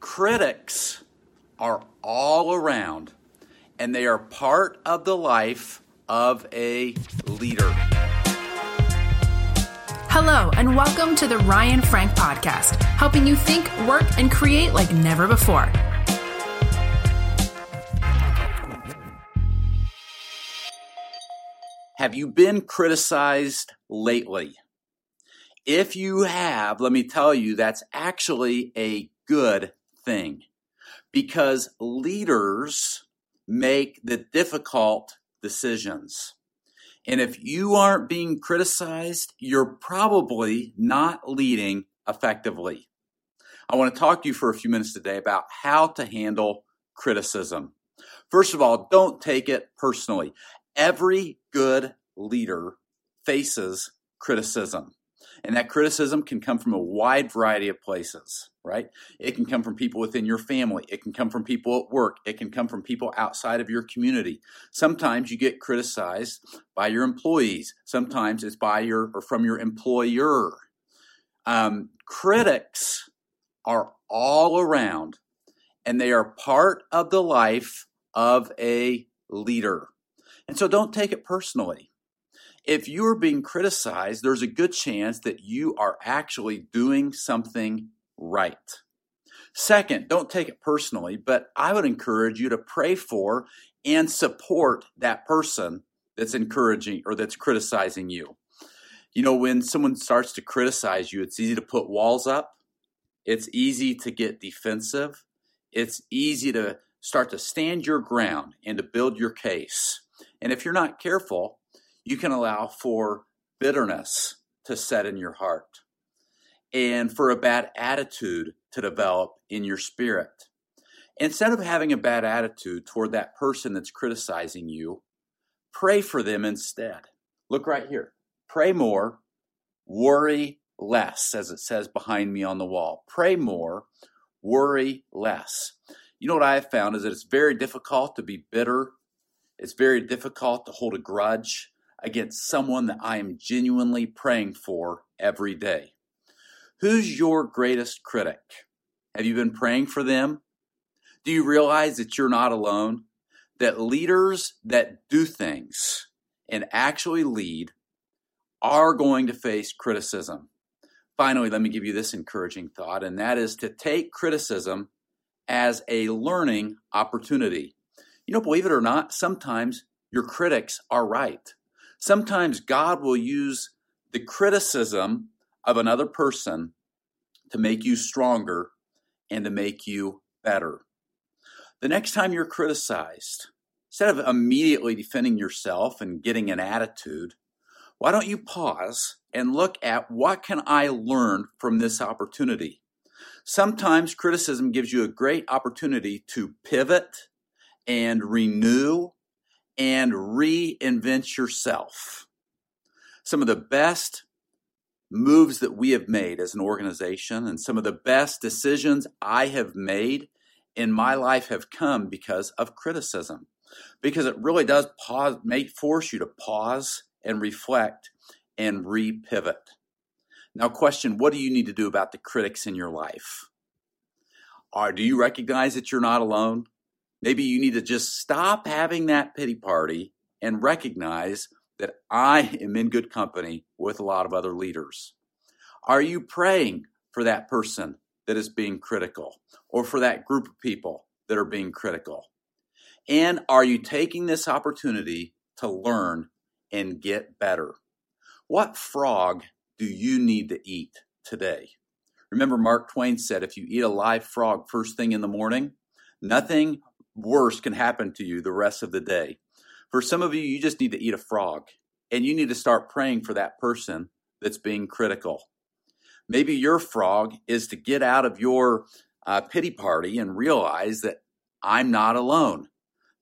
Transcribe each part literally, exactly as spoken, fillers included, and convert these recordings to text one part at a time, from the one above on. Critics are all around, and they are part of the life of a leader. Hello, and welcome to the Ryan Frank Podcast, helping you think, work, and create like never before. Have you been criticized lately? If you have, let me tell you, that's actually a good thing because leaders make the difficult decisions. And if you aren't being criticized, you're probably not leading effectively. I want to talk to you for a few minutes today about how to handle criticism. First of all, don't take it personally. Every good leader faces criticism, and that criticism can come from a wide variety of places, right? It can come from people within your family. It can come from people at work. It can come from people outside of your community. Sometimes you get criticized by your employees. Sometimes it's by your or from your employer. Um, critics are all around, and they are part of the life of a leader. And so don't take it personally. If you're being criticized, there's a good chance that you are actually doing something right. Second, don't take it personally, but I would encourage you to pray for and support that person that's encouraging or that's criticizing you. You know, when someone starts to criticize you, it's easy to put walls up. It's easy to get defensive. It's easy to start to stand your ground and to build your case. And if you're not careful, you can allow for bitterness to set in your heart and for a bad attitude to develop in your spirit. Instead of having a bad attitude toward that person that's criticizing you, pray for them instead. Look right here. Pray more, worry less, as it says behind me on the wall. Pray more, worry less. You know what I have found is that it's very difficult to be bitter. It's very difficult to hold a grudge against someone that I am genuinely praying for every day. Who's your greatest critic? Have you been praying for them? Do you realize that you're not alone? That leaders that do things and actually lead are going to face criticism. Finally, let me give you this encouraging thought, and that is to take criticism as a learning opportunity. You know, believe it or not, sometimes your critics are right. Sometimes God will use the criticism of another person to make you stronger and to make you better. The next time you're criticized, instead of immediately defending yourself and getting an attitude, why don't you pause and look at what can I learn from this opportunity? Sometimes criticism gives you a great opportunity to pivot and renew, and reinvent yourself. Some of the best moves that we have made as an organization and some of the best decisions I have made in my life have come because of criticism, because it really does pause, make, force you to pause and reflect and re-pivot. Now question, what do you need to do about the critics in your life? Or do you recognize that you're not alone? Maybe you need to just stop having that pity party and recognize that I am in good company with a lot of other leaders. Are you praying for that person that is being critical or for that group of people that are being critical? And are you taking this opportunity to learn and get better? What frog do you need to eat today? Remember, Mark Twain said, if you eat a live frog first thing in the morning, nothing worse can happen to you the rest of the day. For some of you, you just need to eat a frog, and you need to start praying for that person that's being critical. Maybe your frog is to get out of your uh, pity party and realize that I'm not alone,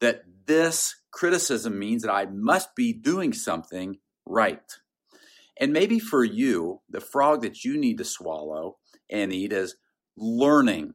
that this criticism means that I must be doing something right. And maybe for you, the frog that you need to swallow and eat is learning.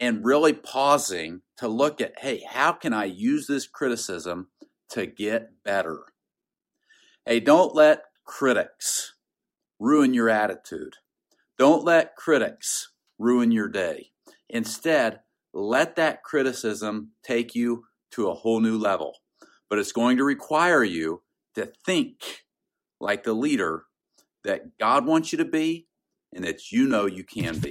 And really pausing to look at, hey, how can I use this criticism to get better? Hey, don't let critics ruin your attitude. Don't let critics ruin your day. Instead, let that criticism take you to a whole new level. But it's going to require you to think like the leader that God wants you to be and that you know you can be.